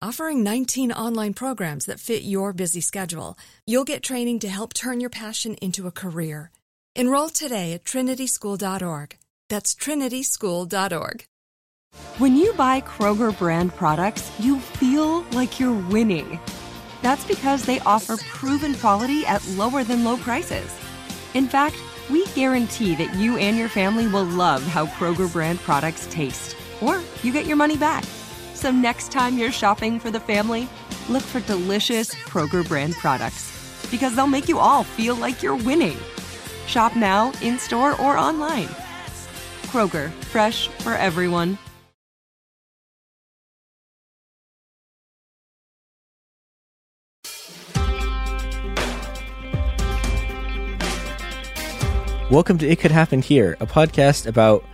Offering 19 online programs that fit your busy schedule, you'll get training to help turn your passion into a career. Enroll today at trinityschool.org. That's trinityschool.org. When you buy Kroger brand products, you feel like you're winning. That's because they offer proven quality at lower than low prices. In fact, we guarantee that you and your family will love how Kroger brand products taste, or you get your money back. So next time you're shopping for the family, look for delicious Kroger brand products, because they'll make you all feel like you're winning. Shop now, in-store, or online. Kroger, fresh for everyone. Welcome to It Could Happen Here, a podcast about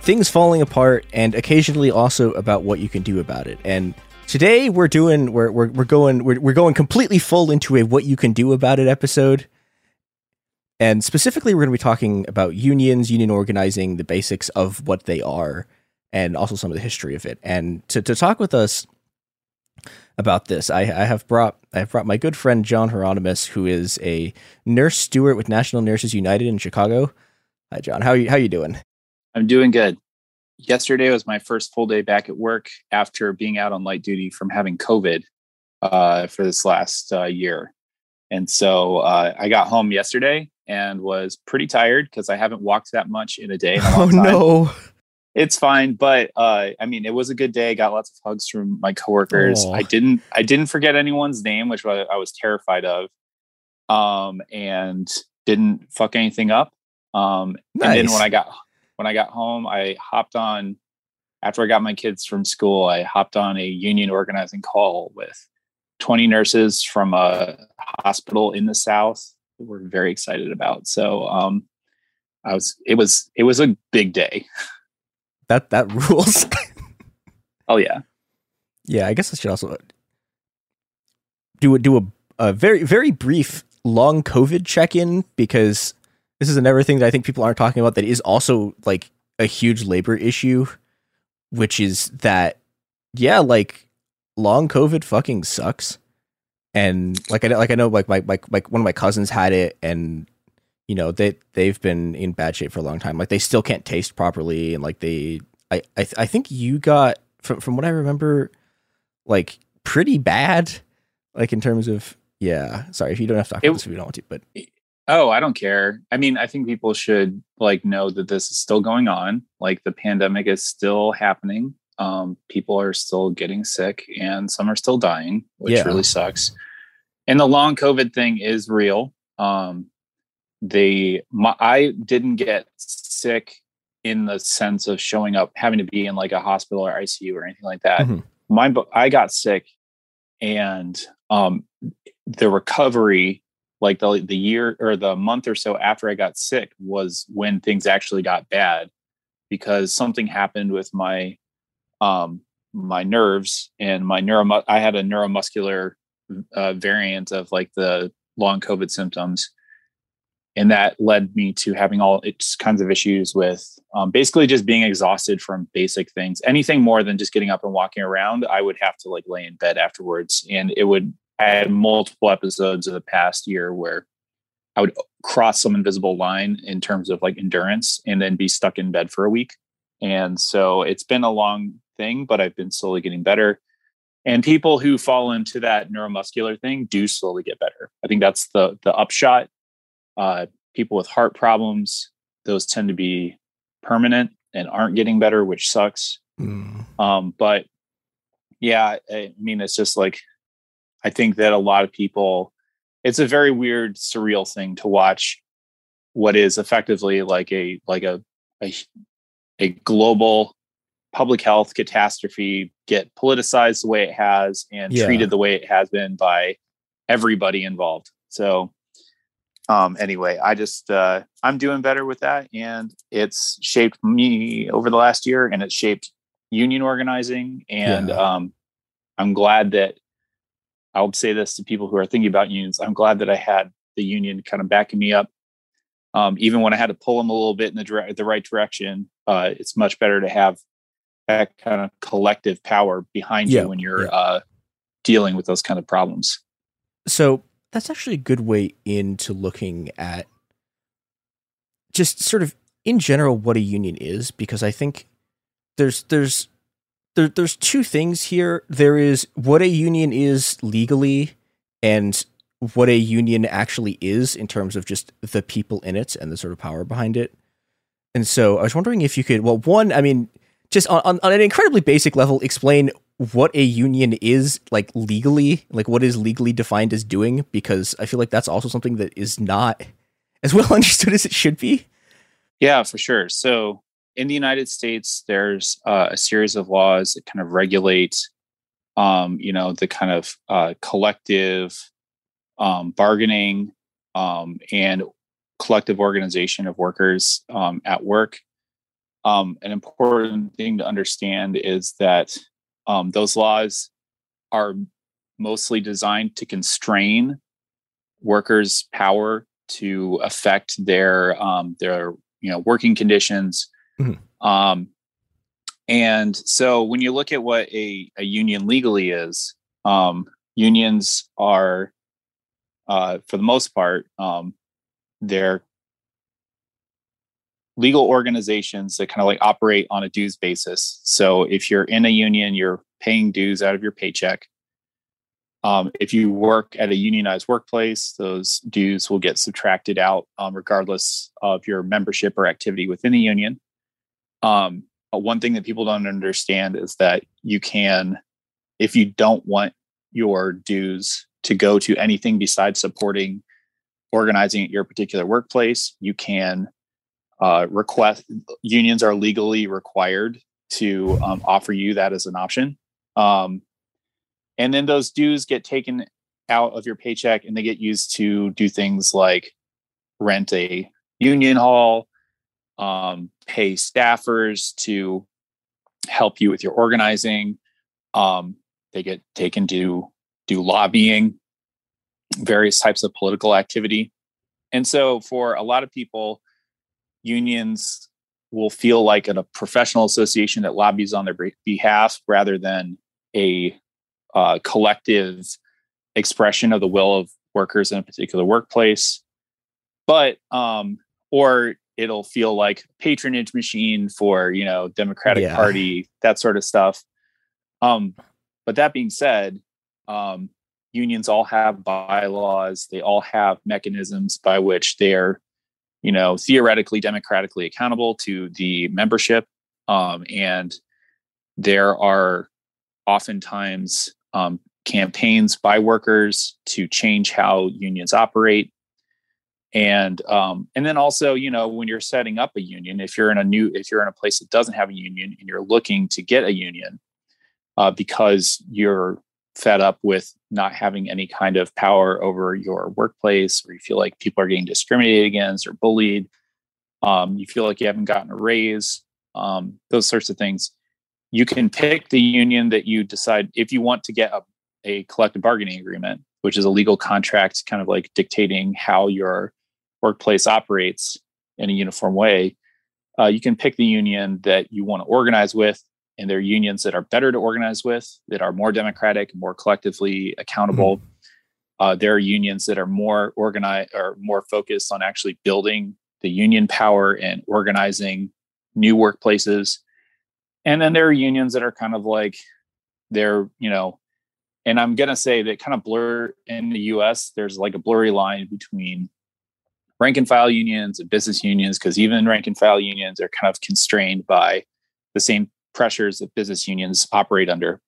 things falling apart, and occasionally also about what you can do about it. And today we're going completely full into a what you can do about it episode. And specifically, we're going to be talking about unions, union organizing, the basics of what they are, and also some of the history of it. And to talk with us about this, I have brought my good friend John Hieronymus, who is a nurse steward with National Nurses United in Chicago. Hi, John. How are you doing? I'm doing good. Yesterday was my first full day back at work after being out on light duty from having COVID for this last year. And so I got home yesterday and was pretty tired because I haven't walked that much in a day. No. It's fine. But I mean, it was a good day. Got lots of hugs from my coworkers. Aww. I didn't forget anyone's name, which I was terrified of, and didn't fuck anything up. Nice. And then when I got home, after I got my kids from school, I hopped on a union organizing call with 20 nurses from a hospital in the South that we're very excited about. So it was a big day. That rules. Oh yeah. Yeah. I guess I should also do a very, very brief long COVID check-in, because this is another thing that I think people aren't talking about that is also like a huge labor issue, which is that, yeah, like long COVID fucking sucks. And I know one of my cousins had it, and you know, they've been in bad shape for a long time. Like they still can't taste properly. And like I think you got, from what I remember, like pretty bad, like in terms of, yeah, sorry if you don't have to talk about this if you don't want to, but. Oh, I don't care. I mean, I think people should like know that this is still going on. Like the pandemic is still happening. People are still getting sick and some are still dying, which really sucks. And the long COVID thing is real. I didn't get sick in the sense of showing up, having to be in like a hospital or ICU or anything like that. Mm-hmm. I got sick, and the recovery, like the year or the month or so after I got sick, was when things actually got bad, because something happened with my my nerves and my I had a neuromuscular variant of like the long COVID symptoms. And that led me to having all kinds of issues with basically just being exhausted from basic things. Anything more than just getting up and walking around, I would have to like lay in bed afterwards. And I had multiple episodes of the past year where I would cross some invisible line in terms of like endurance and then be stuck in bed for a week. And so it's been a long thing, but I've been slowly getting better. And people who fall into that neuromuscular thing do slowly get better. I think that's the upshot. People with heart problems, those tend to be permanent and aren't getting better, which sucks. But yeah, I mean, it's just like, I think that a lot of people, it's a very weird, surreal thing to watch what is effectively like a global public health catastrophe get politicized the way it has and treated the way it has been by everybody involved. So anyway, I just, I'm doing better with that, and it's shaped me over the last year, and it's shaped union organizing. And, I'm glad that I'll say this to people who are thinking about unions. I'm glad that I had the union kind of backing me up. Even when I had to pull them a little bit in the right direction, it's much better to have that kind of collective power behind you when you're, dealing with those kind of problems. So that's actually a good way into looking at just sort of in general what a union is, because I think there's two things here. There is what a union is legally and what a union actually is in terms of just the people in it and the sort of power behind it. And so I was wondering if you could, well, one, I mean, just on an incredibly basic level, explain what a union is, like legally, like what is legally defined as doing, because I feel like that's also something that is not as well understood as it should be. Yeah, for sure. So in the United States, there's a series of laws that kind of regulate, the kind of collective bargaining and collective organization of workers at work. An important thing to understand is that those laws are mostly designed to constrain workers' power to affect their working conditions. Mm-hmm. And so when you look at what a union legally is, unions are, for the most part, they're legal organizations that kind of like operate on a dues basis. So if you're in a union, you're paying dues out of your paycheck. If you work at a unionized workplace, those dues will get subtracted out regardless of your membership or activity within the union. One thing that people don't understand is that you can, if you don't want your dues to go to anything besides supporting organizing at your particular workplace, you can request. Unions are legally required to offer you that as an option. And then those dues get taken out of your paycheck, and they get used to do things like rent a union hall, pay staffers to help you with your organizing. They get taken to do lobbying, various types of political activity. And so for a lot of people, unions will feel like a professional association that lobbies on their behalf rather than a collective expression of the will of workers in a particular workplace. But, or it'll feel like patronage machine for, Democratic Party, that sort of stuff. But that being said, unions all have bylaws. They all have mechanisms by which they're, theoretically, democratically accountable to the membership. And there are oftentimes campaigns by workers to change how unions operate. And then also, when you're setting up a union, if you're in a place that doesn't have a union and you're looking to get a union, because you're fed up with not having any kind of power over your workplace, or you feel like people are getting discriminated against or bullied. You feel like you haven't gotten a raise, those sorts of things. You can pick the union that you decide if you want to get a collective bargaining agreement, which is a legal contract kind of like dictating how your workplace operates in a uniform way. You can pick the union that you want to organize with, and there are unions that are better to organize with, that are more democratic, more collectively accountable. Mm-hmm. There are unions that are more organized or more focused on actually building the union power and organizing new workplaces. And then there are unions that are kind of like they're, you know, and I'm going to say that kind of blur in the US, there's like a blurry line between rank and file unions and business unions, because even rank and file unions are kind of constrained by the same pressures that business unions operate under.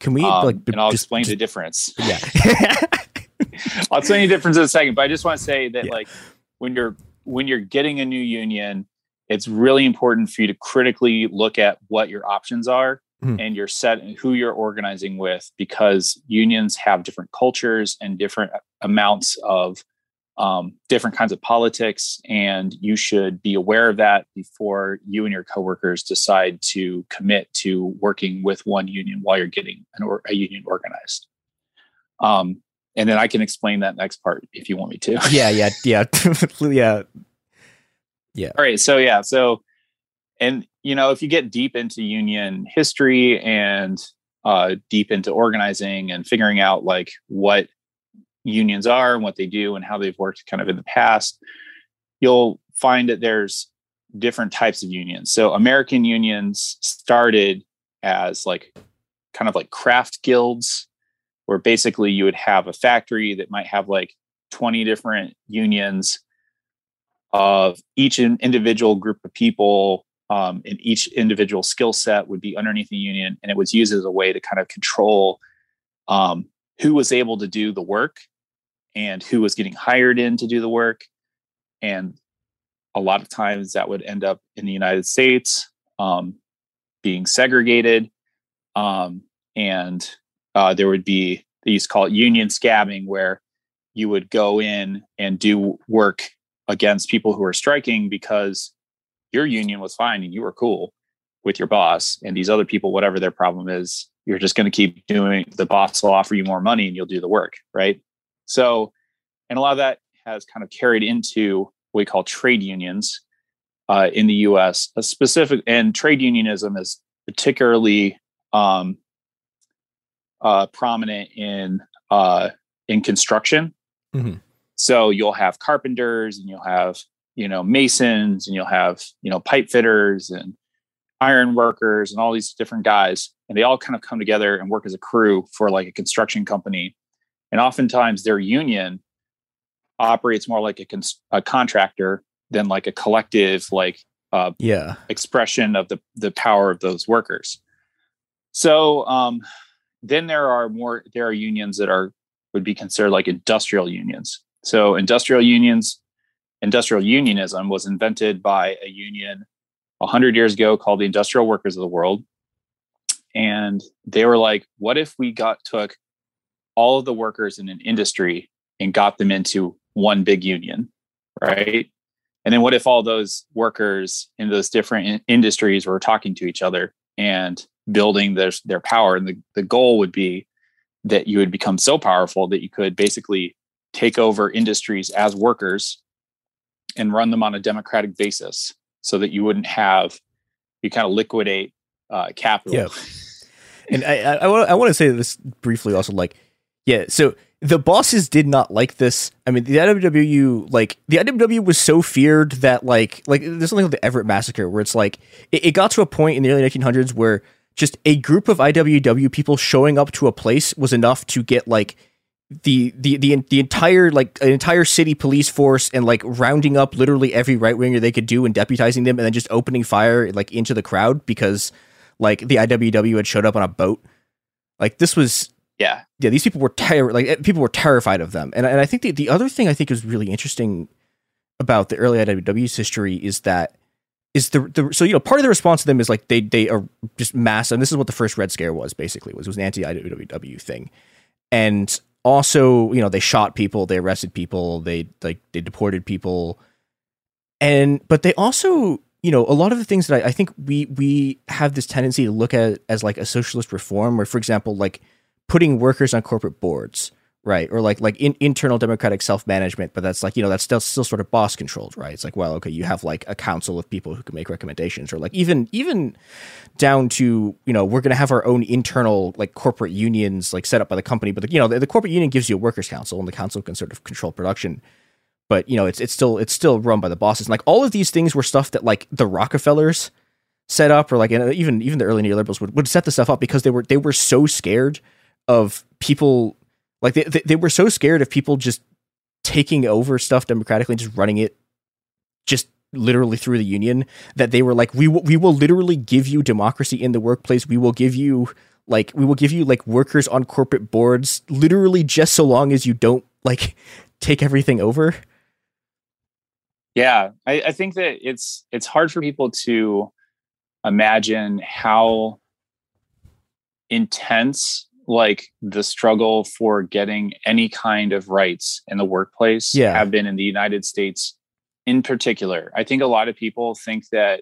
Can we and I'll explain the difference. Yeah. I'll explain the difference in a second, but I just want to say that like when you're getting a new union, it's really important for you to critically look at what your options are and your set and who you're organizing with, because unions have different cultures and different amounts of different kinds of politics, and you should be aware of that before you and your coworkers decide to commit to working with one union while you're getting a union organized. And then I can explain that next part if you want me to. Yeah. All right. So, and you know, if you get deep into union history and deep into organizing and figuring out like what unions are and what they do and how they've worked kind of in the past, you'll find that there's different types of unions. So American unions started as like kind of like craft guilds, where basically you would have a factory that might have like 20 different unions of each individual group of people, and each individual skill set would be underneath the union. And it was used as a way to kind of control who was able to do the work and who was getting hired in to do the work. And a lot of times that would end up in the United States being segregated. There would be, they used to call it union scabbing, where you would go in and do work against people who were striking because your union was fine and you were cool with your boss, and these other people, whatever their problem is, you're just going to keep doing, the boss will offer you more money and you'll do the work. Right. So, and a lot of that has kind of carried into what we call trade unions in the US, and trade unionism is particularly prominent in construction. Mm-hmm. So you'll have carpenters, and you'll have, you know, masons, and you'll have, you know, pipe fitters and iron workers and all these different guys. And they all kind of come together and work as a crew for like a construction company. And oftentimes their union operates more like a contractor than like a collective, like expression of the power of those workers. So then there are unions that would be considered like industrial unions. So industrial unionism was invented by a union 100 years ago called the Industrial Workers of the World. And they were like, what if we took all of the workers in an industry and got them into one big union, right? And then what if all those workers in those different industries were talking to each other and building their power? And the goal would be that you would become so powerful that you could basically take over industries as workers and run them on a democratic basis, so that you wouldn't have, you kind of liquidate capital. Yeah. And I want to say this briefly also, like, yeah, so the bosses did not like this. I mean, the IWW was so feared that like there's something called the Everett Massacre, where it's like, it got to a point in the early 1900s where just a group of IWW people showing up to a place was enough to get like the entire, like, an entire city police force, and like rounding up literally every right winger they could do and deputizing them, and then just opening fire like into the crowd because like the IWW had showed up on a boat. Like, this was these people were people were terrified of them. And I think the other thing I think is really interesting about the early IWW's history is that is so part of the response to them is like they are just massive. And this is what the first Red Scare was basically, was an anti-IWW thing. And also, they shot people, they arrested people, they deported people. But they also, a lot of the things that I think we have this tendency to look at as like a socialist reform, or for example, like putting workers on corporate boards, right? Or like internal democratic self-management, but that's like, that's still sort of boss controlled, right? It's like, well, okay, you have like a council of people who can make recommendations, or like even down to, we're going to have our own internal like corporate unions like set up by the company, but the corporate union gives you a workers' council, and the council can sort of control production. But, it's still run by the bosses. And, like, all of these things were stuff that like the Rockefellers set up, or like, and even the early neoliberals would set this stuff up because they were so scared of people. Like they were so scared of people just taking over stuff democratically and just running it just literally through the union, that they were like, we will literally give you democracy in the workplace. We will give you like workers on corporate boards, literally just so long as you don't like take everything over. Yeah. I think that it's hard for people to imagine how intense like the struggle for getting any kind of rights in the workplace have been in the United States in particular. I think a lot of people think that,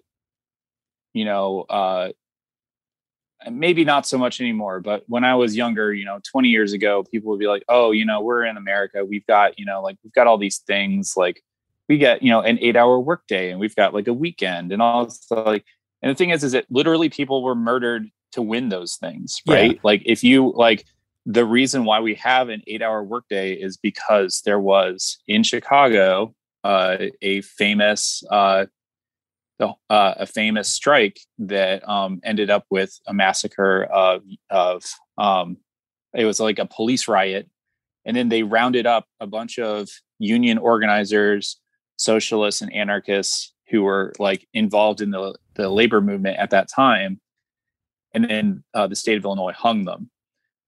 maybe not so much anymore, but when I was younger, 20 years ago, people would be like, oh, we're in America. We've got, like, we've got all these things, like we get, an 8-hour workday, and we've got like a weekend and all this stuff, like, and the thing is that literally people were murdered to win those things, right? Yeah. Like if you like the reason why we have an 8-hour workday is because there was in Chicago a famous strike that ended up with a massacre of it was like a police riot, and then they rounded up a bunch of union organizers, socialists and anarchists who were like involved in the labor movement at that time. And then the state of Illinois hung them.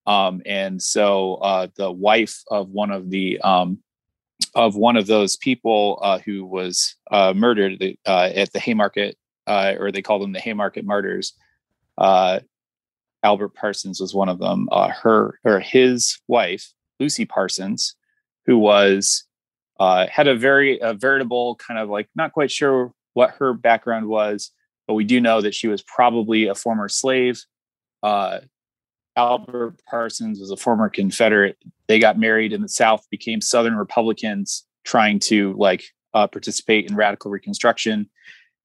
And so the wife of one of those people who was murdered at the Haymarket, or they called them the Haymarket Martyrs. Albert Parsons was one of them. His wife, Lucy Parsons, who was had a veritable kind of like, not quite sure what her background was, but we do know that she was probably a former slave. Albert Parsons was a former Confederate. They got married in the South, became Southern Republicans trying to like participate in radical Reconstruction.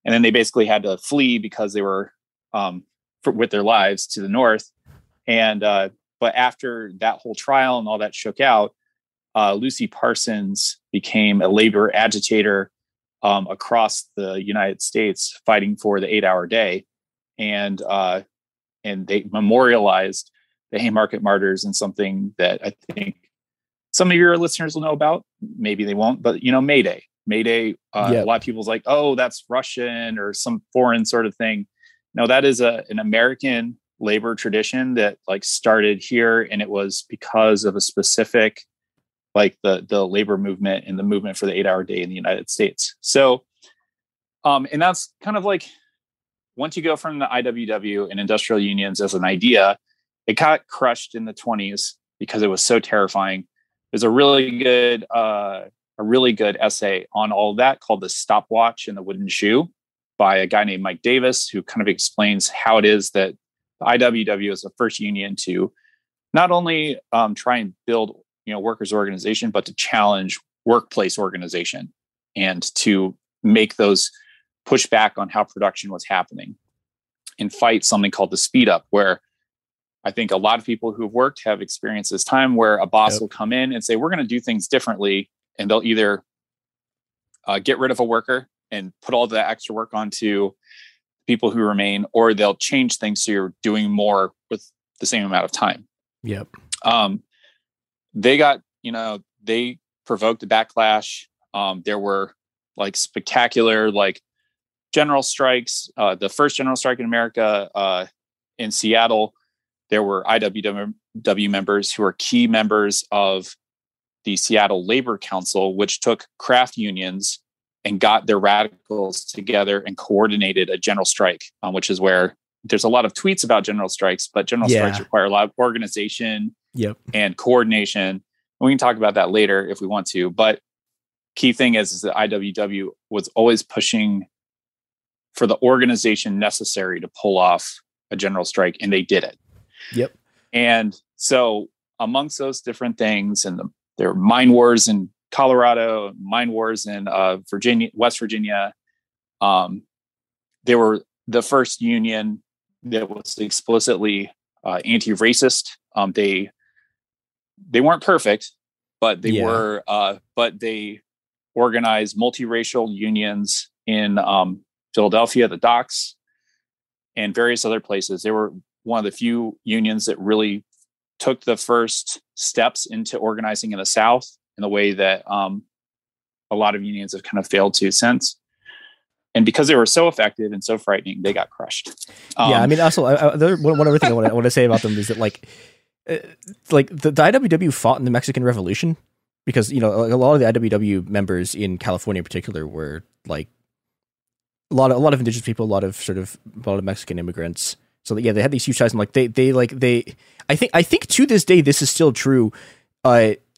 And then they basically had to flee because they were with their lives to the North. And but after that whole trial and all that shook out, Lucy Parsons became a labor agitator across the United States, fighting for the 8-hour day, and they memorialized the Haymarket Martyrs in something that I think some of your listeners will know about. Maybe they won't, but May Day. May Day. A lot of people's like, oh, that's Russian or some foreign sort of thing. No, that is an American labor tradition that like started here, and it was because of a specific, like the labor movement and the movement for the 8-hour day in the United States. So, and that's kind of like, once you go from the IWW and industrial unions as an idea, it got crushed in the 1920s because it was so terrifying. There's a really good essay on all that called The Stopwatch and the Wooden Shoe by a guy named Mike Davis, who kind of explains how it is that the IWW is the first union to not only try and build workers' organization, but to challenge workplace organization and to make those push back on how production was happening and fight something called the speed up, where I think a lot of people who've worked have experienced this time where a boss will come in and say, we're going to do things differently. And they'll either get rid of a worker and put all the extra work onto people who remain, or they'll change things so you're doing more with the same amount of time. Yep. They got, they provoked a backlash. There were like spectacular, like general strikes. The first general strike in America in Seattle, there were IWW members who were key members of the Seattle Labor Council, which took craft unions and got their radicals together and coordinated a general strike, which is where there's a lot of tweets about general strikes, but general strikes require a lot of organization and coordination. And we can talk about that later if we want to. But key thing is that IWW was always pushing for the organization necessary to pull off a general strike, and they did it. Yep. And so amongst those different things, and there were mine wars in Colorado, mine wars in Virginia, West Virginia. They were the first union that was explicitly anti-racist. They weren't perfect, but they were. But they organized multiracial unions in Philadelphia, the docks, and various other places. They were one of the few unions that really took the first steps into organizing in the South in the way that a lot of unions have kind of failed to since. And because they were so effective and so frightening, they got crushed. I mean, also, one other thing I want to say about them is that, like the IWW fought in the Mexican Revolution because, you know, like a lot of the IWW members in California in particular were, like, a lot of indigenous people, a lot of Mexican immigrants. So yeah, they had these huge ties, and I think to this day this is still true.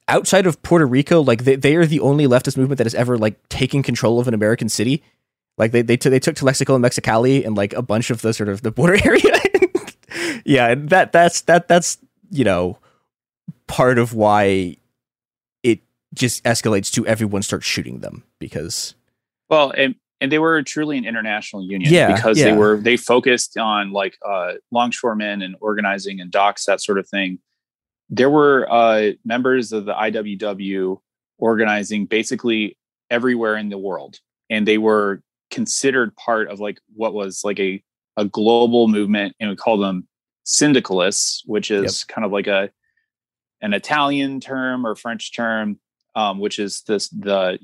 Outside of Puerto Rico, they are the only leftist movement that has ever taken control of an American city. Like they took Telexico and Mexicali and a bunch of the sort of the border area. And that's you know, part of why it just escalates to everyone starts shooting them because And they were truly an international union because they focused on longshoremen and organizing and docks, that sort of thing. There were members of the IWW organizing basically everywhere in the world. And they were considered part of what was a global movement. And we call them syndicalists, which is kind of an Italian term or French term, which is the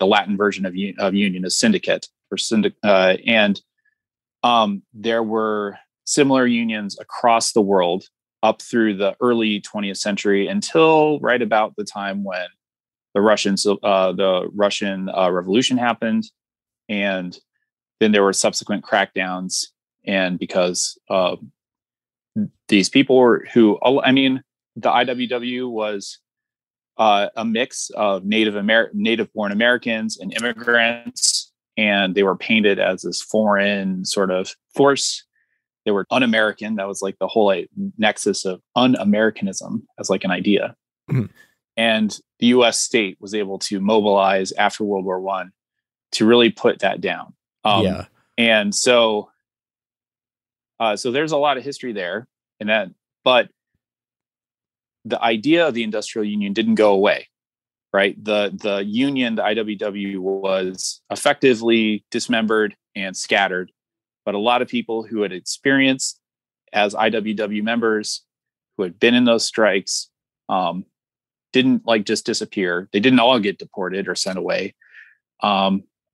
Latin version of union is syndicate or syndicate. And there were similar unions across the world up through the early 20th century until right about the time when the Russian Revolution happened. And then there were subsequent crackdowns. And because these people the IWW was a mix of native-born Americans and immigrants, and they were painted as this foreign sort of force. They were un-American. That was the whole nexus of un-Americanism as an idea. Mm-hmm. And the U.S. state was able to mobilize after World War I to really put that down. And so, so there's a lot of history there, and that, but the idea of the industrial union didn't go away, right? The union, the IWW, was effectively dismembered and scattered. But a lot of people who had experienced as IWW members who had been in those strikes didn't just disappear. They didn't all get deported or sent away. A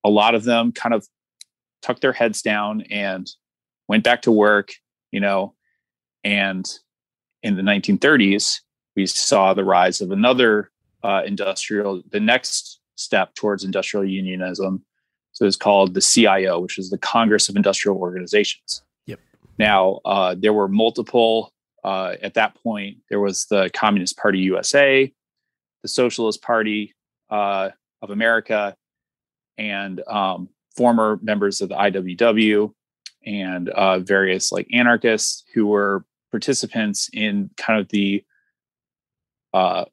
lot of them kind of tucked their heads down and went back to work, you know, and in the 1930s, we saw the rise of another the next step towards industrial unionism. So it's called the CIO, which is the Congress of Industrial Organizations. Yep. Now, there were multiple, at that point, there was the Communist Party USA, the Socialist Party of America, and former members of the IWW and various anarchists who were participants in kind of the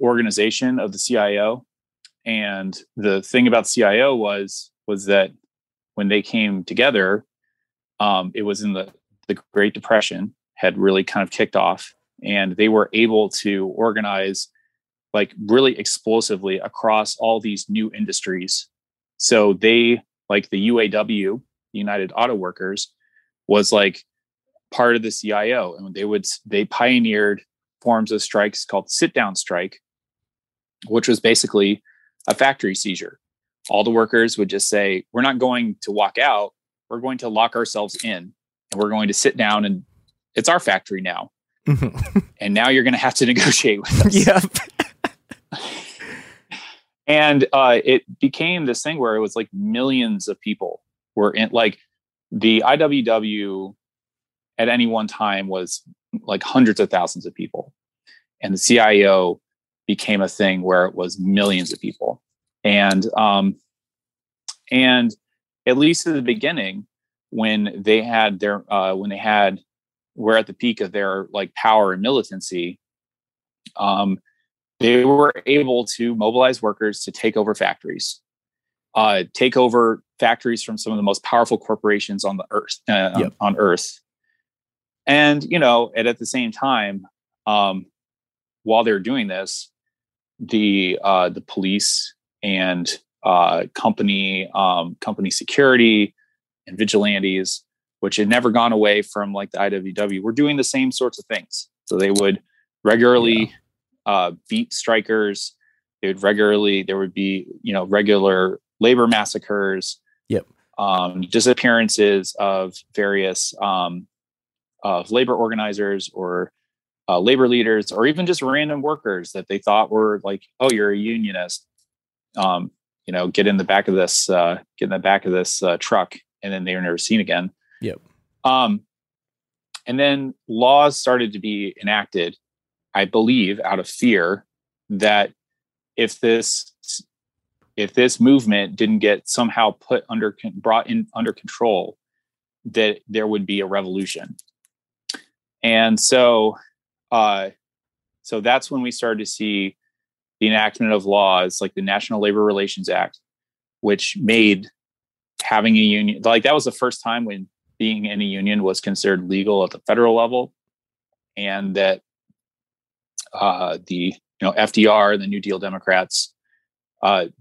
organization of the CIO. And the thing about CIO was that when they came together, it was in the Great Depression had really kind of kicked off, and they were able to organize really explosively across all these new industries. So they, the UAW, United Auto Workers, was part of the CIO, and they pioneered forms of strikes called sit-down strike, which was basically a factory seizure. All the workers would just say, we're not going to walk out. We're going to lock ourselves in, and we're going to sit down, and it's our factory now. Mm-hmm. And now you're going to have to negotiate with us. Yep. And it became this thing where it was like millions of people were in, like the IWW at any one time was like hundreds of thousands of people. And the CIO became a thing where it was millions of people. And at least at the beginning, when they had their, were at the peak of their like power and militancy, they were able to mobilize workers to take over factories from some of the most powerful corporations on the earth, on earth. And, you know, and at the same time, while they're doing this, the police and company security and vigilantes, which had never gone away from like the IWW, were doing the same sorts of things. So they would regularly beat strikers. They would regularly, there would be, you know, regular labor massacres, disappearances of various of labor organizers or labor leaders, or even just random workers that they thought were like, oh, you're a unionist. You know, get in the back of this truck. And then they were never seen again. Yep. And then laws started to be enacted, I believe, out of fear that if this movement didn't get somehow brought under control, that there would be a revolution. And so that's when we started to see the enactment of laws like the National Labor Relations Act, which made having a union, like that was the first time when being in a union was considered legal at the federal level, and that FDR, the New Deal Democrats,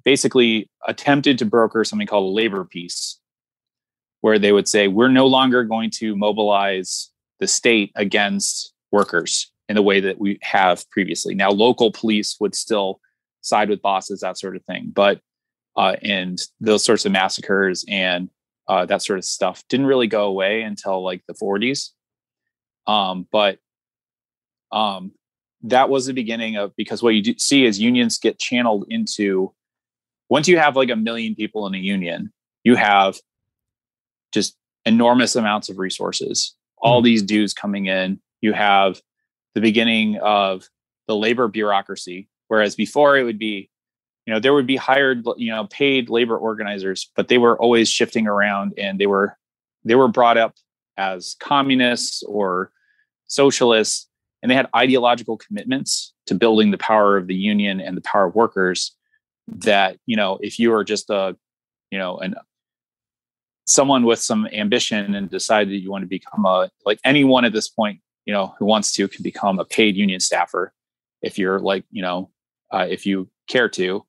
basically attempted to broker something called a labor peace, where they would say, we're no longer going to mobilize the state against workers in the way that we have previously. Now, local police would still side with bosses, that sort of thing. But and those sorts of massacres and that sort of stuff didn't really go away until like the 40s. But that was the beginning of, because what you do see is unions get channeled into, once you have like 1 million people in a union, you have just enormous amounts of resources, all these dues coming in. You have the beginning of the labor bureaucracy, whereas before it would be, you know, there would be hired, you know, paid labor organizers, but they were always shifting around, and they were brought up as communists or socialists, and they had ideological commitments to building the power of the union and the power of workers. That, you know, if you are just someone with some ambition and decided that you want to become anyone at this point, you know, who wants to can become a paid union staffer if you're like, you know, if you care to.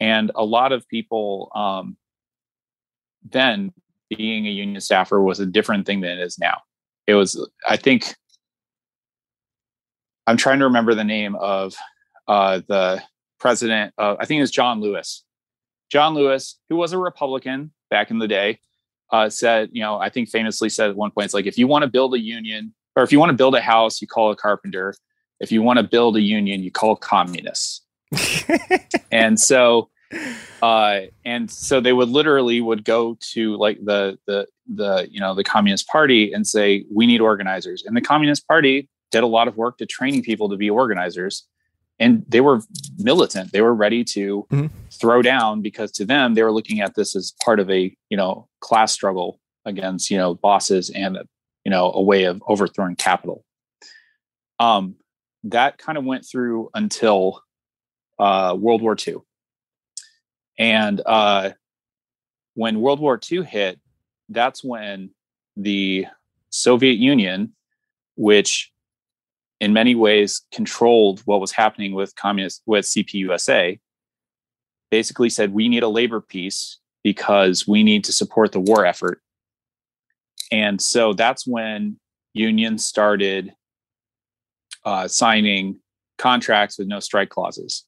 And a lot of people, then being a union staffer was a different thing than it is now. It was, I think, I'm trying to remember the name of the president of, I think it was John Lewis, who was a Republican back in the day, said, you know, I think famously said at one point, it's like, if you want to build a union, or if you want to build a house, you call a carpenter. If you want to build a union, you call communists. and so they would literally go to like the you know, the Communist Party and say, we need organizers. And the Communist Party did a lot of work to training people to be organizers, and they were militant. They were ready to throw down, because to them, they were looking at this as part of a, you know, class struggle against, you know, bosses and, you know, a way of overthrowing capital. That kind of went through until World War II. And when World War II hit, that's when the Soviet Union, which in many ways controlled what was happening with CPUSA, basically said, we need a labor peace because we need to support the war effort. And so that's when unions started signing contracts with no strike clauses.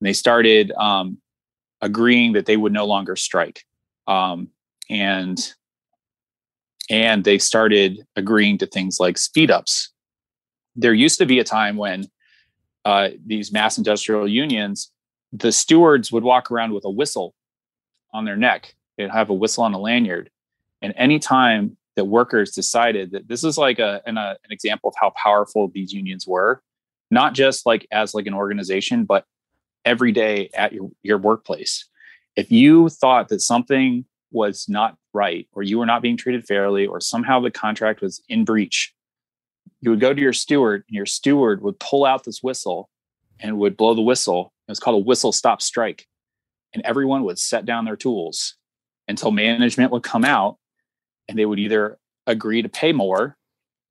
And they started agreeing that they would no longer strike. And they started agreeing to things like speed ups. There used to be a time when these mass industrial unions the stewards would walk around with a whistle on their neck. They'd have a whistle on a lanyard. And any time that workers decided that this is like an example of how powerful these unions were, not just like as like an organization, but every day at your workplace. If you thought that something was not right, or you were not being treated fairly, or somehow the contract was in breach, you would go to your steward, and your steward would pull out this whistle and would blow the whistle. It was called a whistle stop strike. And everyone would set down their tools until management would come out and they would either agree to pay more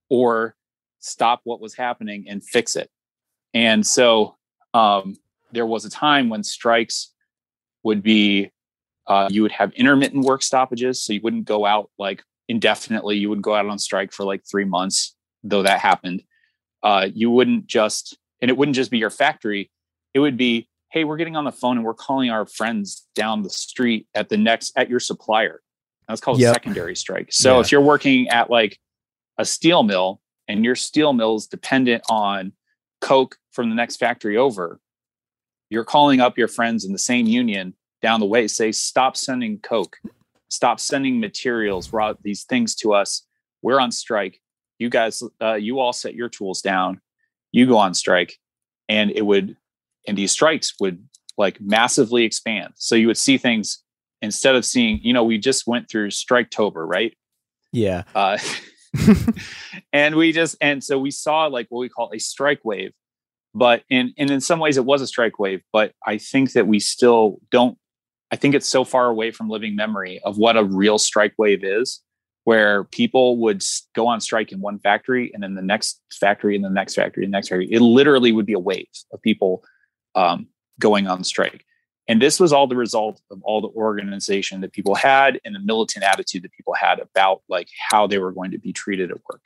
or stop what was happening and fix it. And so there was a time when strikes would be, you would have intermittent work stoppages. So you wouldn't go out like indefinitely. You wouldn't go out on strike for like 3 months, though that happened. You wouldn't just, and it wouldn't just be your factory. It would be, hey, we're getting on the phone and we're calling our friends down the street at your supplier. That's called a secondary strike. So if you're working at like a steel mill and your steel mill is dependent on Coke from the next factory over, you're calling up your friends in the same union down the way, say, stop sending Coke, stop sending materials, these things to us. We're on strike. You guys, you all set your tools down. You go on strike. And these strikes would like massively expand. So you would see things instead of seeing, we just went through Striketober, right? Yeah. And so we saw like what we call a strike wave, but in some ways it was a strike wave, but I think that we still don't, I think it's so far away from living memory of what a real strike wave is, where people would go on strike in one factory and then the next factory and the next factory and the next factory. It literally would be a wave of people going on strike. And this was all the result of all the organization that people had and the militant attitude that people had about like how they were going to be treated at work.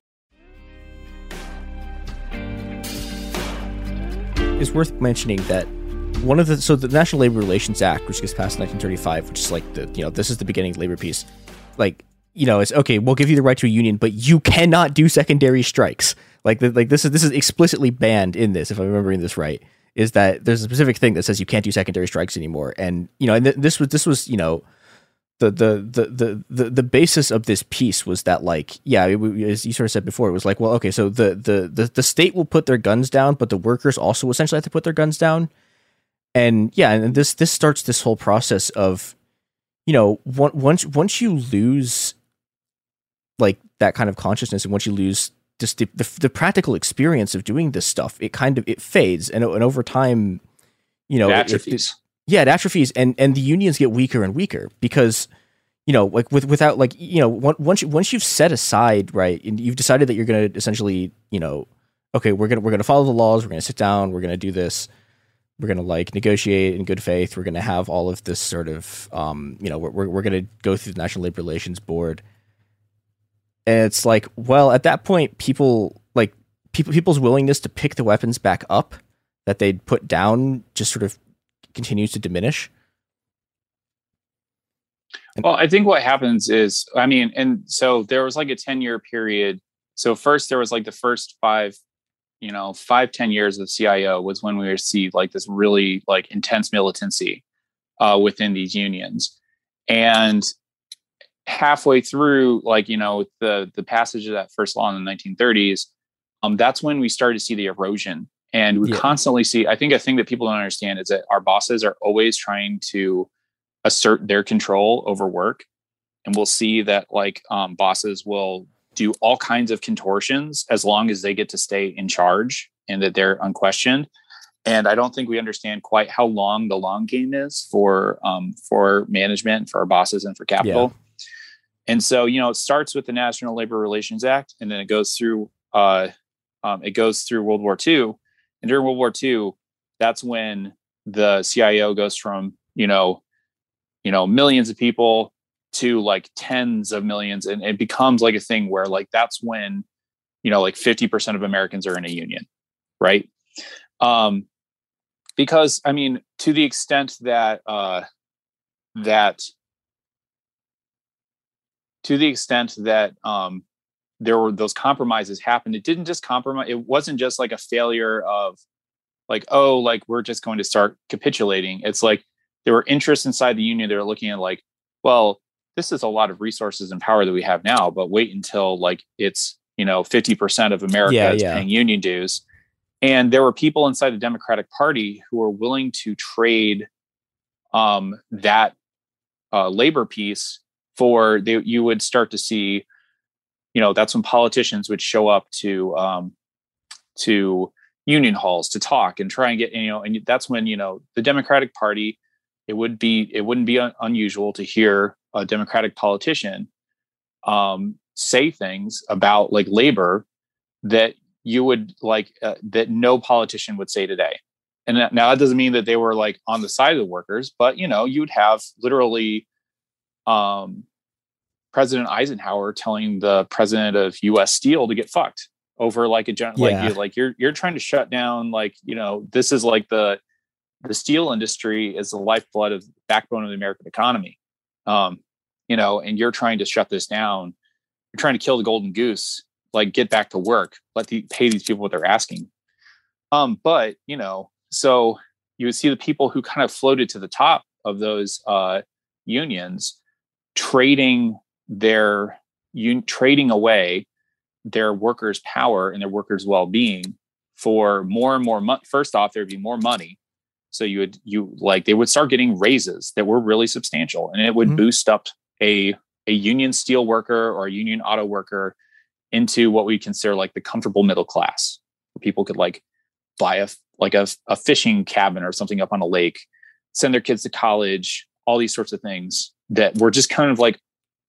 It's worth mentioning that the National Labor Relations Act, which gets passed in 1935, which is like this is the beginning of labor peace. It's okay, we'll give you the right to a union, but you cannot do secondary strikes. Like this is explicitly banned in this, if I'm remembering this right, is that there's a specific thing that says you can't do secondary strikes anymore. And, you know, and this was, you know, the basis of this piece was that, like, yeah, as you sort of said before, it was like, well, okay, so the state will put their guns down, but the workers also essentially have to put their guns down. And yeah, and this starts this whole process of, you know, once you lose like that kind of consciousness, and once you lose just the practical experience of doing this stuff, it kind of, it fades. And over time, you know, it atrophies, and the unions get weaker and weaker because, you know, like without like, you know, once you've set aside, right, and you've decided that you're going to essentially, you know, okay, we're going to follow the laws, we're going to sit down, we're going to do this, we're going to like negotiate in good faith, we're going to have all of this sort of, you know, we're going to go through the National Labor Relations Board. And it's like, well, at that point, people's willingness to pick the weapons back up that they'd put down just sort of continues to diminish. Well, I think what happens is, I mean, and so there was like a 10-year period. So first there was like the first 5, 10 years of CIO was when we received like this really like intense militancy within these unions. And halfway through, like, you know, the passage of that first law in the 1930s, that's when we started to see the erosion. And we constantly see, I think a thing that people don't understand is that our bosses are always trying to assert their control over work. And we'll see that like bosses will do all kinds of contortions as long as they get to stay in charge and that they're unquestioned. And I don't think we understand quite how long the long game is for management, for our bosses, and for capital. Yeah. And so, you know, it starts with the National Labor Relations Act, and then it goes through World War II. And during World War II, that's when the CIO goes from, you know, millions of people to like tens of millions. And it becomes like a thing where like, that's when, you know, like 50% of Americans are in a union. Right. Because I mean, to the extent that, there were those compromises happened. It didn't just compromise. It wasn't just like a failure of like, oh, like we're just going to start capitulating. It's like there were interests inside the union. They were looking at like, well, this is a lot of resources and power that we have now, but wait until like it's, you know, 50% of America is paying union dues. And there were people inside the Democratic Party who were willing to trade that labor piece for you would start to see, you know, that's when politicians would show up to union halls to talk and try and get, you know, and that's when, you know, the Democratic Party, it wouldn't be unusual to hear a Democratic politician say things about like labor that you would like, that no politician would say today. And now that doesn't mean that they were like on the side of the workers, but, you know, you'd have literally, President Eisenhower telling the president of U.S. Steel to get fucked over like a general, you're trying to shut down, like, you know, this is like the steel industry is the lifeblood of the backbone of the American economy. You know, and you're trying to shut this down. You're trying to kill the golden goose, like get back to work, pay these people what they're asking. But, you know, so you would see the people who kind of floated to the top of those unions trading trading away their workers' power and their workers' well-being for more and more money. First off, there'd be more money, so they would start getting raises that were really substantial, and it would boost up a union steel worker or a union auto worker into what we consider like the comfortable middle class, where people could like buy a fishing cabin or something up on a lake, send their kids to college, all these sorts of things that were just kind of like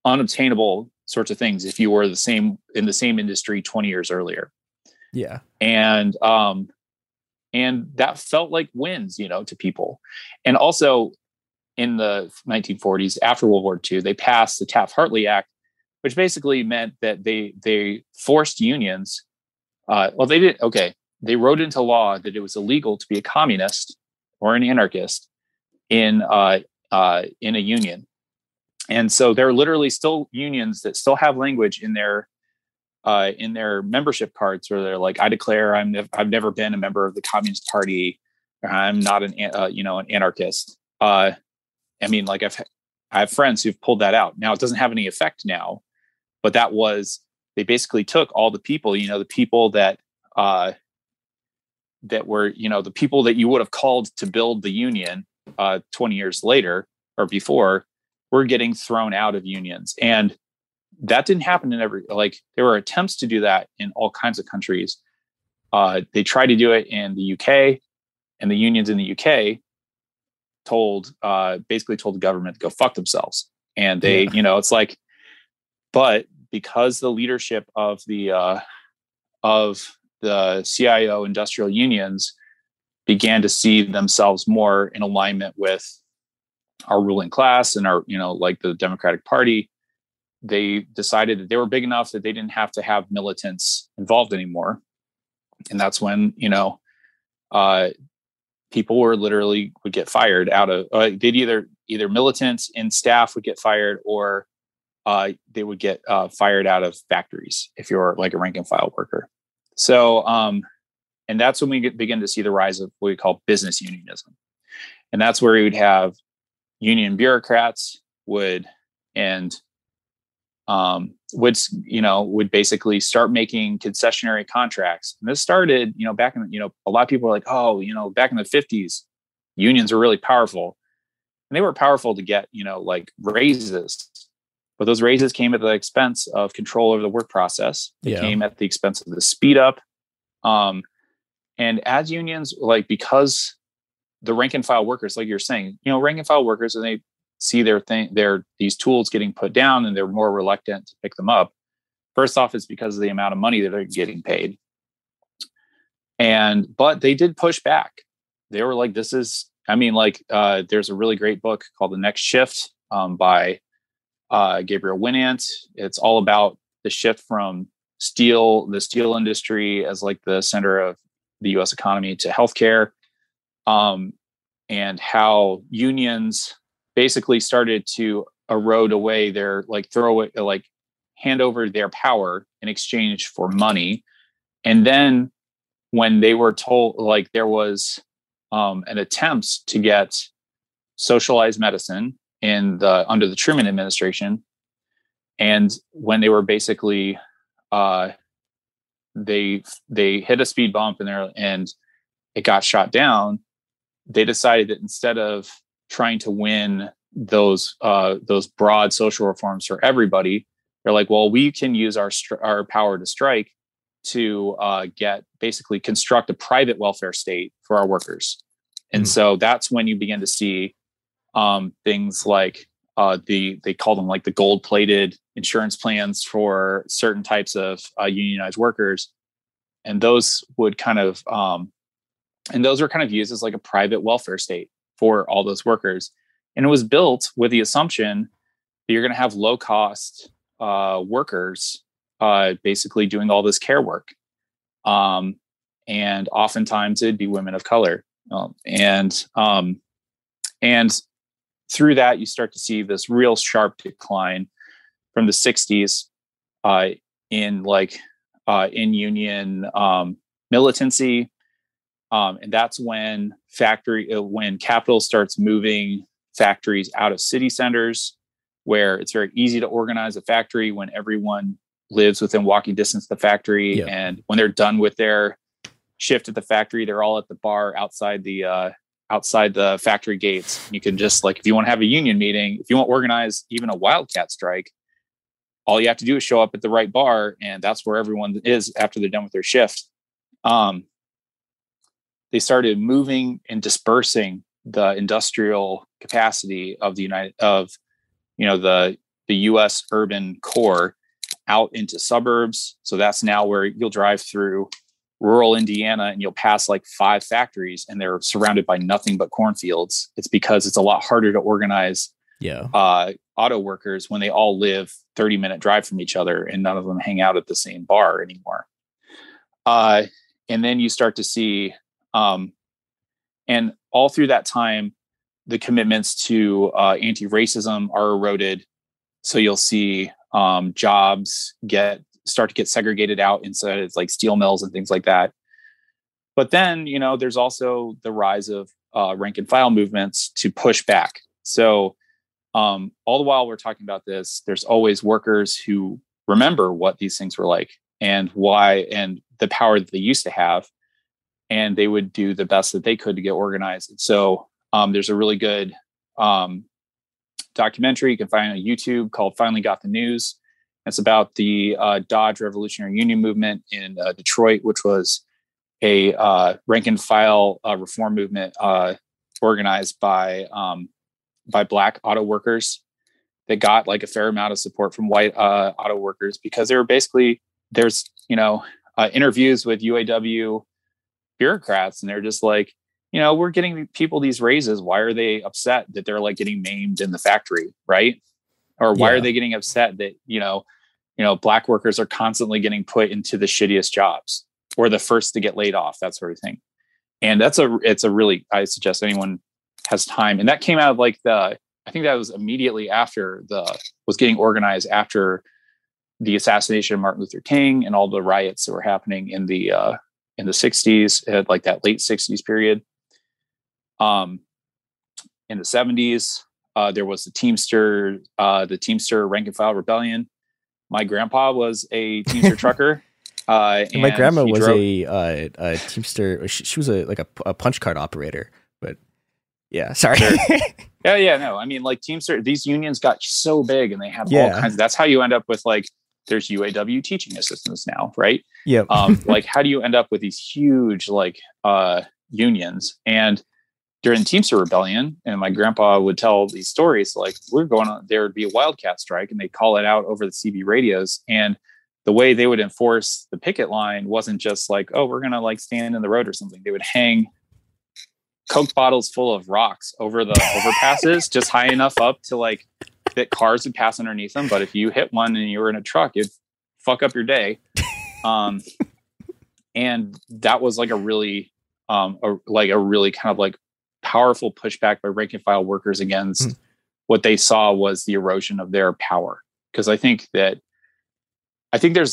unobtainable sorts of things if you were in the same industry 20 years earlier. Yeah. And that felt like wins, you know, to people. And also in the 1940s, after World War II, they passed the Taft-Hartley Act, which basically meant that they forced unions. They wrote into law that it was illegal to be a communist or an anarchist in a union. And so there are literally still unions that still have language in their in their membership cards where they're like, I declare I've never been a member of the Communist Party. I'm not an anarchist. I mean, like I have friends who've pulled that out. Now it doesn't have any effect now, but that was, they basically took all the people, the people that, that were, the people that you would have called to build the union 20 years later or before, were getting thrown out of unions. And that didn't happen in there were attempts to do that in all kinds of countries. They tried to do it in the UK, and the unions in the UK basically told the government to go fuck themselves. And they, but because the leadership of the CIO industrial unions began to see themselves more in alignment with our ruling class and our, the Democratic Party, they decided that they were big enough that they didn't have to have militants involved anymore. And that's when, people would get fired out of, they'd either militants and staff would get fired, or they would get fired out of factories if you're like a rank and file worker. So, and that's when we begin to see the rise of what we call business unionism. And that's where you would have union bureaucrats would basically start making concessionary contracts. And this started, back in, a lot of people were like, back in the 50s, unions were really powerful, and they were powerful to get, raises, but those raises came at the expense of control over the work process. They came at the expense of the speed up. And as unions, because the rank and file workers, like you're saying, rank and file workers, and they see these tools getting put down, and they're more reluctant to pick them up. First off, it's because of the amount of money that they're getting paid. But they did push back. They were like, there's a really great book called The Next Shift by Gabriel Winant. It's all about the shift from the steel industry as the center of the US economy to healthcare, and how unions basically started to erode away hand over their power in exchange for money. And then when they were told, there was an attempt to get socialized medicine under the Truman administration. And when they were basically, they hit a speed bump and it got shot down. They decided that instead of trying to win those broad social reforms for everybody, they're like, well, we can use our power to strike to construct a private welfare state for our workers. And so that's when you begin to see things like they call them the gold-plated insurance plans for certain types of unionized workers, and those would were kind of used as a private welfare state for all those workers. And it was built with the assumption that you're going to have low cost workers basically doing all this care work. And oftentimes it'd be women of color. And through that, you start to see this real sharp decline from the 60s in union militancy. And that's when when capital starts moving factories out of city centers, where it's very easy to organize a factory when everyone lives within walking distance of the factory. Yeah. And when they're done with their shift at the factory, they're all at the bar outside the factory gates. You can just if you want to have a union meeting, if you want to organize even a wildcat strike, all you have to do is show up at the right bar, and that's where everyone is after they're done with their shift. They started moving and dispersing the industrial capacity of the U.S. urban core out into suburbs. So that's now where you'll drive through rural Indiana and you'll pass 5 factories, and they're surrounded by nothing but cornfields. It's because it's a lot harder to organize auto workers when they all live 30-minute drive from each other and none of them hang out at the same bar anymore. And then you start to see and all through that time, the commitments to anti-racism are eroded. So you'll see jobs get start to get segregated out into like steel mills and things like that. But then, you know, there's also the rise of rank and file movements to push back. So all the while we're talking about this, there's always workers who remember what these things were like and why and the power that they used to have. And they would do the best that they could to get organized. So there's a really good documentary you can find on YouTube called Finally Got the News. It's about the Dodge Revolutionary Union Movement in Detroit, which was a rank and file reform movement organized by Black auto workers that got like a fair amount of support from white auto workers, because they were basically, there's, you know, interviews with UAW bureaucrats, and they're just like, you know, we're getting people these raises. Why are they upset that they're like getting maimed in the factory, right? Or why are they getting upset that, you know, Black workers are constantly getting put into the shittiest jobs or the first to get laid off, that sort of thing. And it's a really, I suggest anyone has time. And that came out of like I think that was immediately after was getting organized after the assassination of Martin Luther King and all the riots that were happening in the 60s, like that late 60s period. In the 70s, there was the Teamster rank and file rebellion. My grandpa was a Teamster trucker. And my grandma was a Teamster. She was a punch card operator, but yeah, sorry. Yeah. No, I mean, like Teamster, these unions got so big and they had all kinds of, that's how you end up with like, there's UAW teaching assistants now, right? Yeah. Like how do you end up with these huge like unions? And during the Teamster rebellion, and my grandpa would tell these stories, like we're going on, there would be a wildcat strike and they call it out over the CB radios. And the way they would enforce the picket line wasn't just like, oh, we're going to like stand in the road or something. They would hang Coke bottles full of rocks over the overpasses, just high enough up to like that cars would pass underneath them. But if you hit one and you were in a truck, it'd fuck up your day. And that was like a really kind of like powerful pushback by rank and file workers against what they saw was the erosion of their power. Because I think there's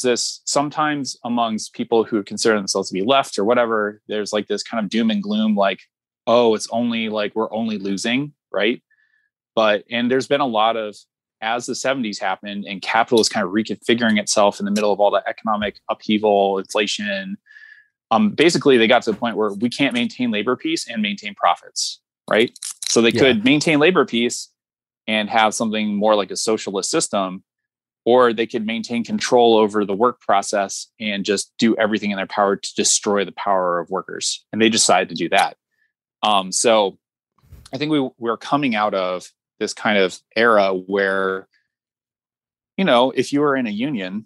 this sometimes amongst people who consider themselves to be left or whatever, there's like this kind of doom and gloom, like, oh, it's only like, we're only losing. Right. And there's been a lot of, as the 70s happened and capital is kind of reconfiguring itself in the middle of all the economic upheaval, inflation, basically they got to the point where we can't maintain labor peace and maintain profits. Right. So they could maintain labor peace and have something more like a socialist system, or they could maintain control over the work process and just do everything in their power to destroy the power of workers. And they decided to do that. So I think we're coming out of this kind of era where, you know, if you were in a union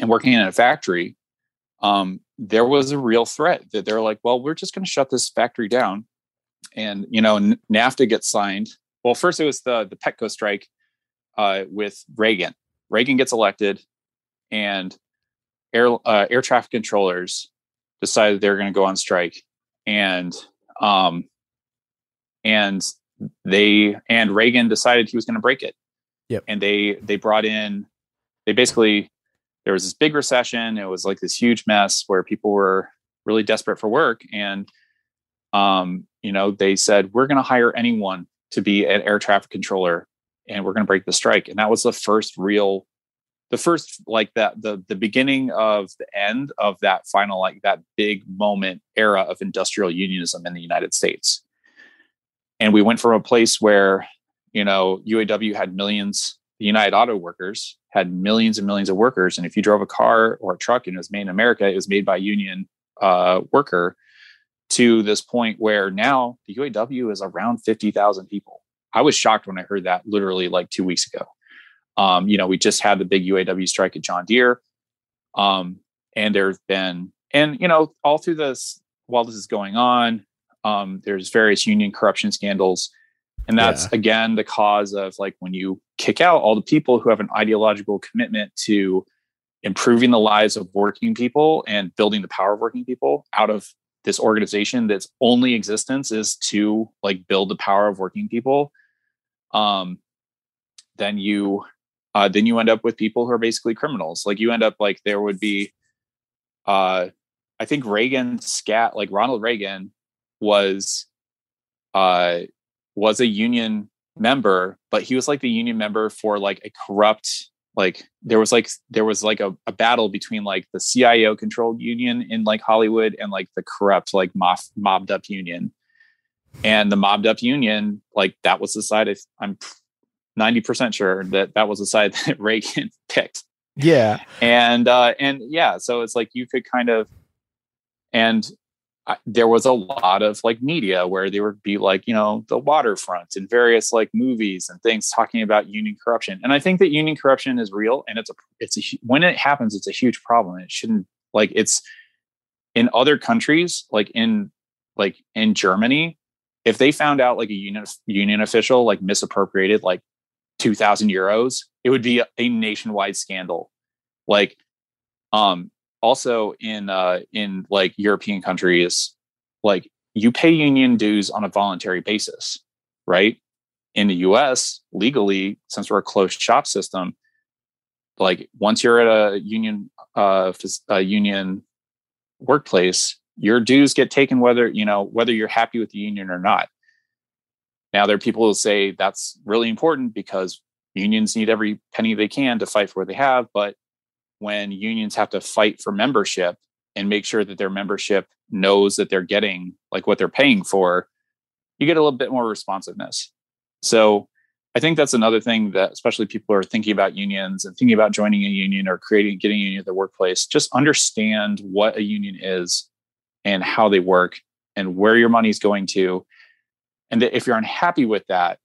and working in a factory, there was a real threat that they're like, well, we're just going to shut this factory down. And, you know, NAFTA gets signed. Well, first it was the Petco strike with Reagan. Reagan gets elected, and air traffic controllers decided they're going to go on strike. And Reagan decided he was going to break it. Yep. And there was this big recession. It was like this huge mess where people were really desperate for work. And, you know, they said, we're going to hire anyone to be an air traffic controller and we're going to break the strike. And that was the beginning of the end of that final, like that big moment era of industrial unionism in the United States. And we went from a place where, you know, UAW had millions, the United Auto Workers had millions and millions of workers. And if you drove a car or a truck and it was made in America, it was made by a union worker, to this point where now the UAW is around 50,000 people. I was shocked when I heard that literally like 2 weeks ago. You know, we just had the big UAW strike at John Deere. And there's been, and, you know, all through this, while this is going on, there's various union corruption scandals. And that's, again, the cause of like when you kick out all the people who have an ideological commitment to improving the lives of working people and building the power of working people out of this organization that's only existence is to like build the power of working people. Then you then you end up with people who are basically criminals. Like you end up like there would be, I think Ronald Reagan was a union member, but he was like the union member for like a corrupt, like there was like a battle between like the CIO controlled union in like Hollywood and like the corrupt, like mobbed up union. And the mobbed up union, like that was the side, I'm 90% sure that was the side that Reagan picked. Yeah. And so it's like you could kind of, and there was a lot of like media where they would be like, you know, the waterfront and various like movies and things talking about union corruption. And I think that union corruption is real, and it's a when it happens, it's a huge problem. It shouldn't, like, it's in other countries, like in Germany, if they found out like a union official like misappropriated like 2,000 euros, it would be a nationwide scandal. Like, also in like European countries, like you pay union dues on a voluntary basis, right? In the US, legally, since we're a closed shop system, like once you're at a union workplace, your dues get taken whether you're happy with the union or not. Now there are people who say that's really important because unions need every penny they can to fight for what they have, but when unions have to fight for membership and make sure that their membership knows that they're getting like what they're paying for, you get a little bit more responsiveness. So I think that's another thing that especially people are thinking about unions and thinking about joining a union or getting a union at the workplace. Just understand what a union is and how they work and where your money's going to. And that if you're unhappy with that,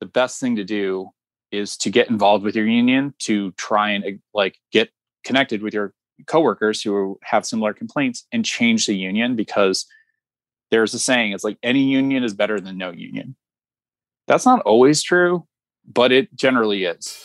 the best thing to do is to get involved with your union, to try and like get connected with your coworkers who have similar complaints and change the union, because there's a saying, it's like any union is better than no union. That's not always true, but it generally is.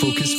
Focus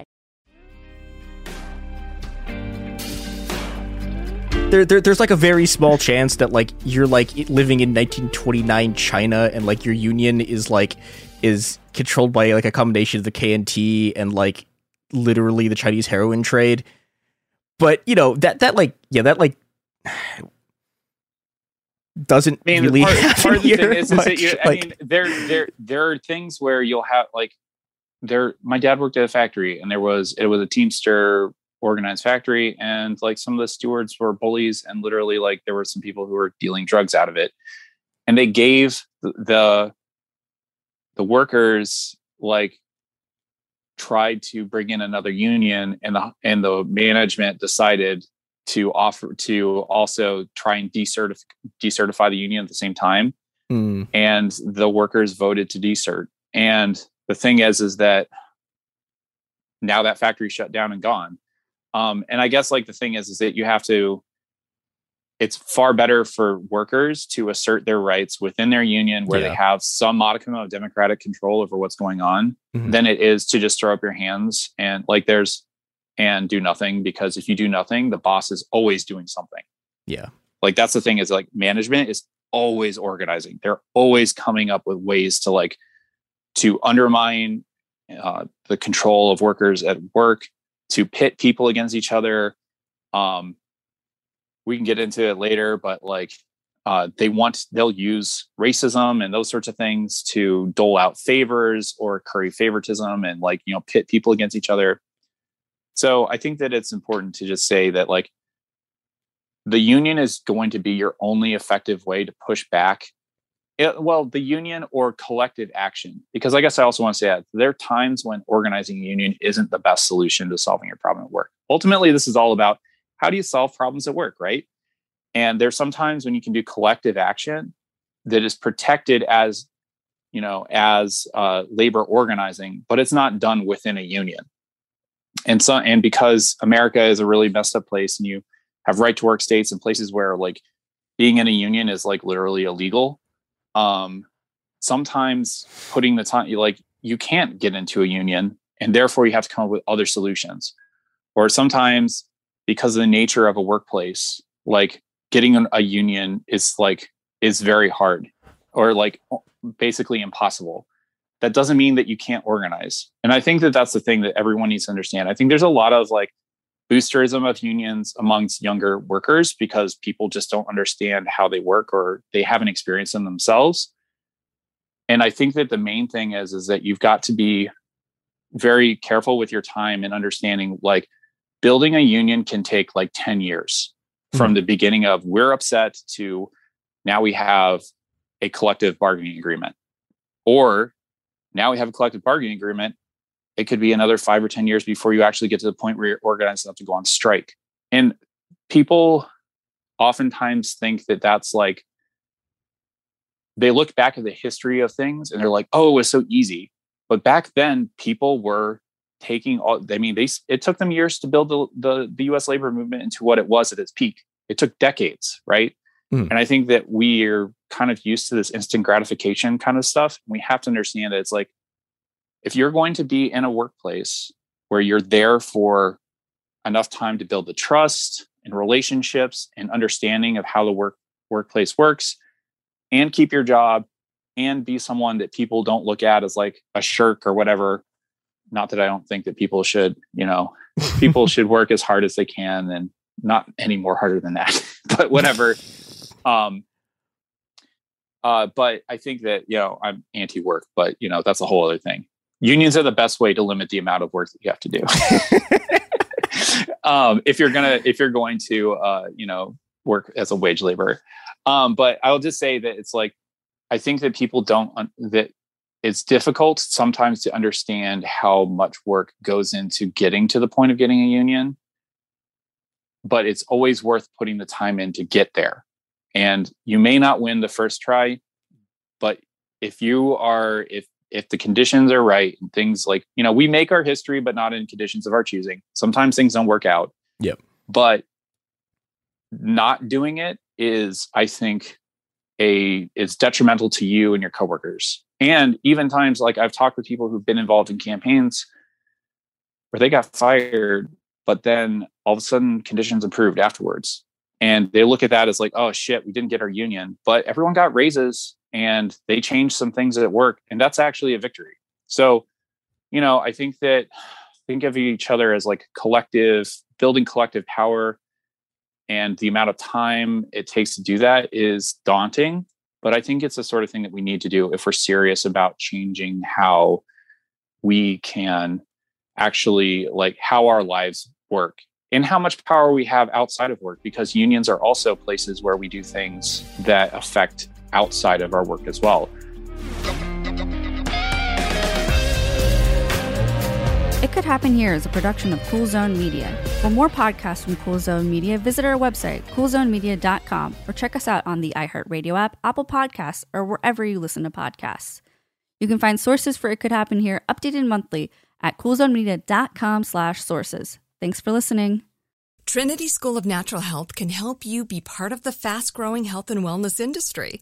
There's like a very small chance that like you're like living in 1929 China and like your union is like is controlled by like a combination of the KNT and like literally the Chinese heroin trade. But you know that doesn't really part of the thing is much, that there are things where you'll have like there. My dad worked at a factory, and it was a Teamster organized factory, and like some of the stewards were bullies, and literally like there were some people who were dealing drugs out of it, and they gave the workers like tried to bring in another union, and the management decided to offer to also try and decertify the union at the same time. Mm. And the workers voted to desert. And the thing is that now that factory shut down and gone. And I guess like the thing is that you have to, it's far better for workers to assert their rights within their union where they have some modicum of democratic control over what's going on than it is to just throw up your hands and like and do nothing, because if you do nothing, the boss is always doing something. Yeah. Like that's the thing is like management is always organizing. They're always coming up with ways to like, to undermine the control of workers at work, to pit people against each other. We can get into it later, but like they'll use racism and those sorts of things to dole out favors or curry favoritism and like, you know, pit people against each other. So I think that it's important to just say that like the union is going to be your only effective way to push back. The union or collective action, because I guess I also want to say that there are times when organizing a union isn't the best solution to solving your problem at work. Ultimately, this is all about how do you solve problems at work, right? And there's sometimes when you can do collective action that is protected as, you know, as labor organizing, but it's not done within a union. And because America is a really messed up place, and you have right to work states and places where like being in a union is like literally illegal. Sometimes putting the time, you can't get into a union, and therefore you have to come up with other solutions. Or sometimes because of the nature of a workplace, like getting a union is very hard or like basically impossible. That doesn't mean that you can't organize. And I think that that's the thing that everyone needs to understand. I think there's a lot of like boosterism of unions amongst younger workers because people just don't understand how they work or they haven't experienced them themselves. And I think that the main thing is that you've got to be very careful with your time and understanding like building a union can take like 10 years from the beginning of we're upset to now we have a collective bargaining agreement, or now we have a collective bargaining agreement. It could be another 5 or 10 years before you actually get to the point where you're organized enough to go on strike. And people oftentimes think that that's like, they look back at the history of things and they're like, oh, it was so easy. But back then people were taking it took them years to build the US labor movement into what it was at its peak. It took decades, right? And I think that we're kind of used to this instant gratification kind of stuff. We have to understand that it's like, if you're going to be in a workplace where you're there for enough time to build the trust and relationships and understanding of how the workplace works, and keep your job and be someone that people don't look at as like a shirk or whatever. Not that I don't think that people should, you know, people should work as hard as they can and not any more harder than that, but whatever. But I think that, you know, I'm anti-work, but you know, that's a whole other thing. Unions are the best way to limit the amount of work that you have to do. if you're going to you know, work as a wage laborer. But I'll just say that it's like, I think that people that it's difficult sometimes to understand how much work goes into getting to the point of getting a union, but it's always worth putting the time in to get there. And you may not win the first try, but if the conditions are right and things like, you know, we make our history, but not in conditions of our choosing. Sometimes things don't work out. Yep. But not doing it is, I think, it's detrimental to you and your coworkers. And even times like I've talked with people who've been involved in campaigns where they got fired, but then all of a sudden conditions improved afterwards. And they look at that as like, oh shit, we didn't get our union, but everyone got raises and they changed some things at work, and that's actually a victory. So, you know, I think that think of each other as like collective, building collective power, and the amount of time it takes to do that is daunting. But I think it's the sort of thing that we need to do if we're serious about changing how we can actually, like, how our lives work and how much power we have outside of work, because unions are also places where we do things that affect outside of our work as well. It Could Happen Here is a production of Cool Zone Media. For more podcasts from Cool Zone Media, visit our website, coolzonemedia.com, or check us out on the iHeartRadio app, Apple Podcasts, or wherever you listen to podcasts. You can find sources for It Could Happen Here updated monthly at coolzonemedia.com/sources. Thanks for listening. Trinity School of Natural Health can help you be part of the fast-growing health and wellness industry.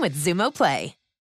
with Zumo Play.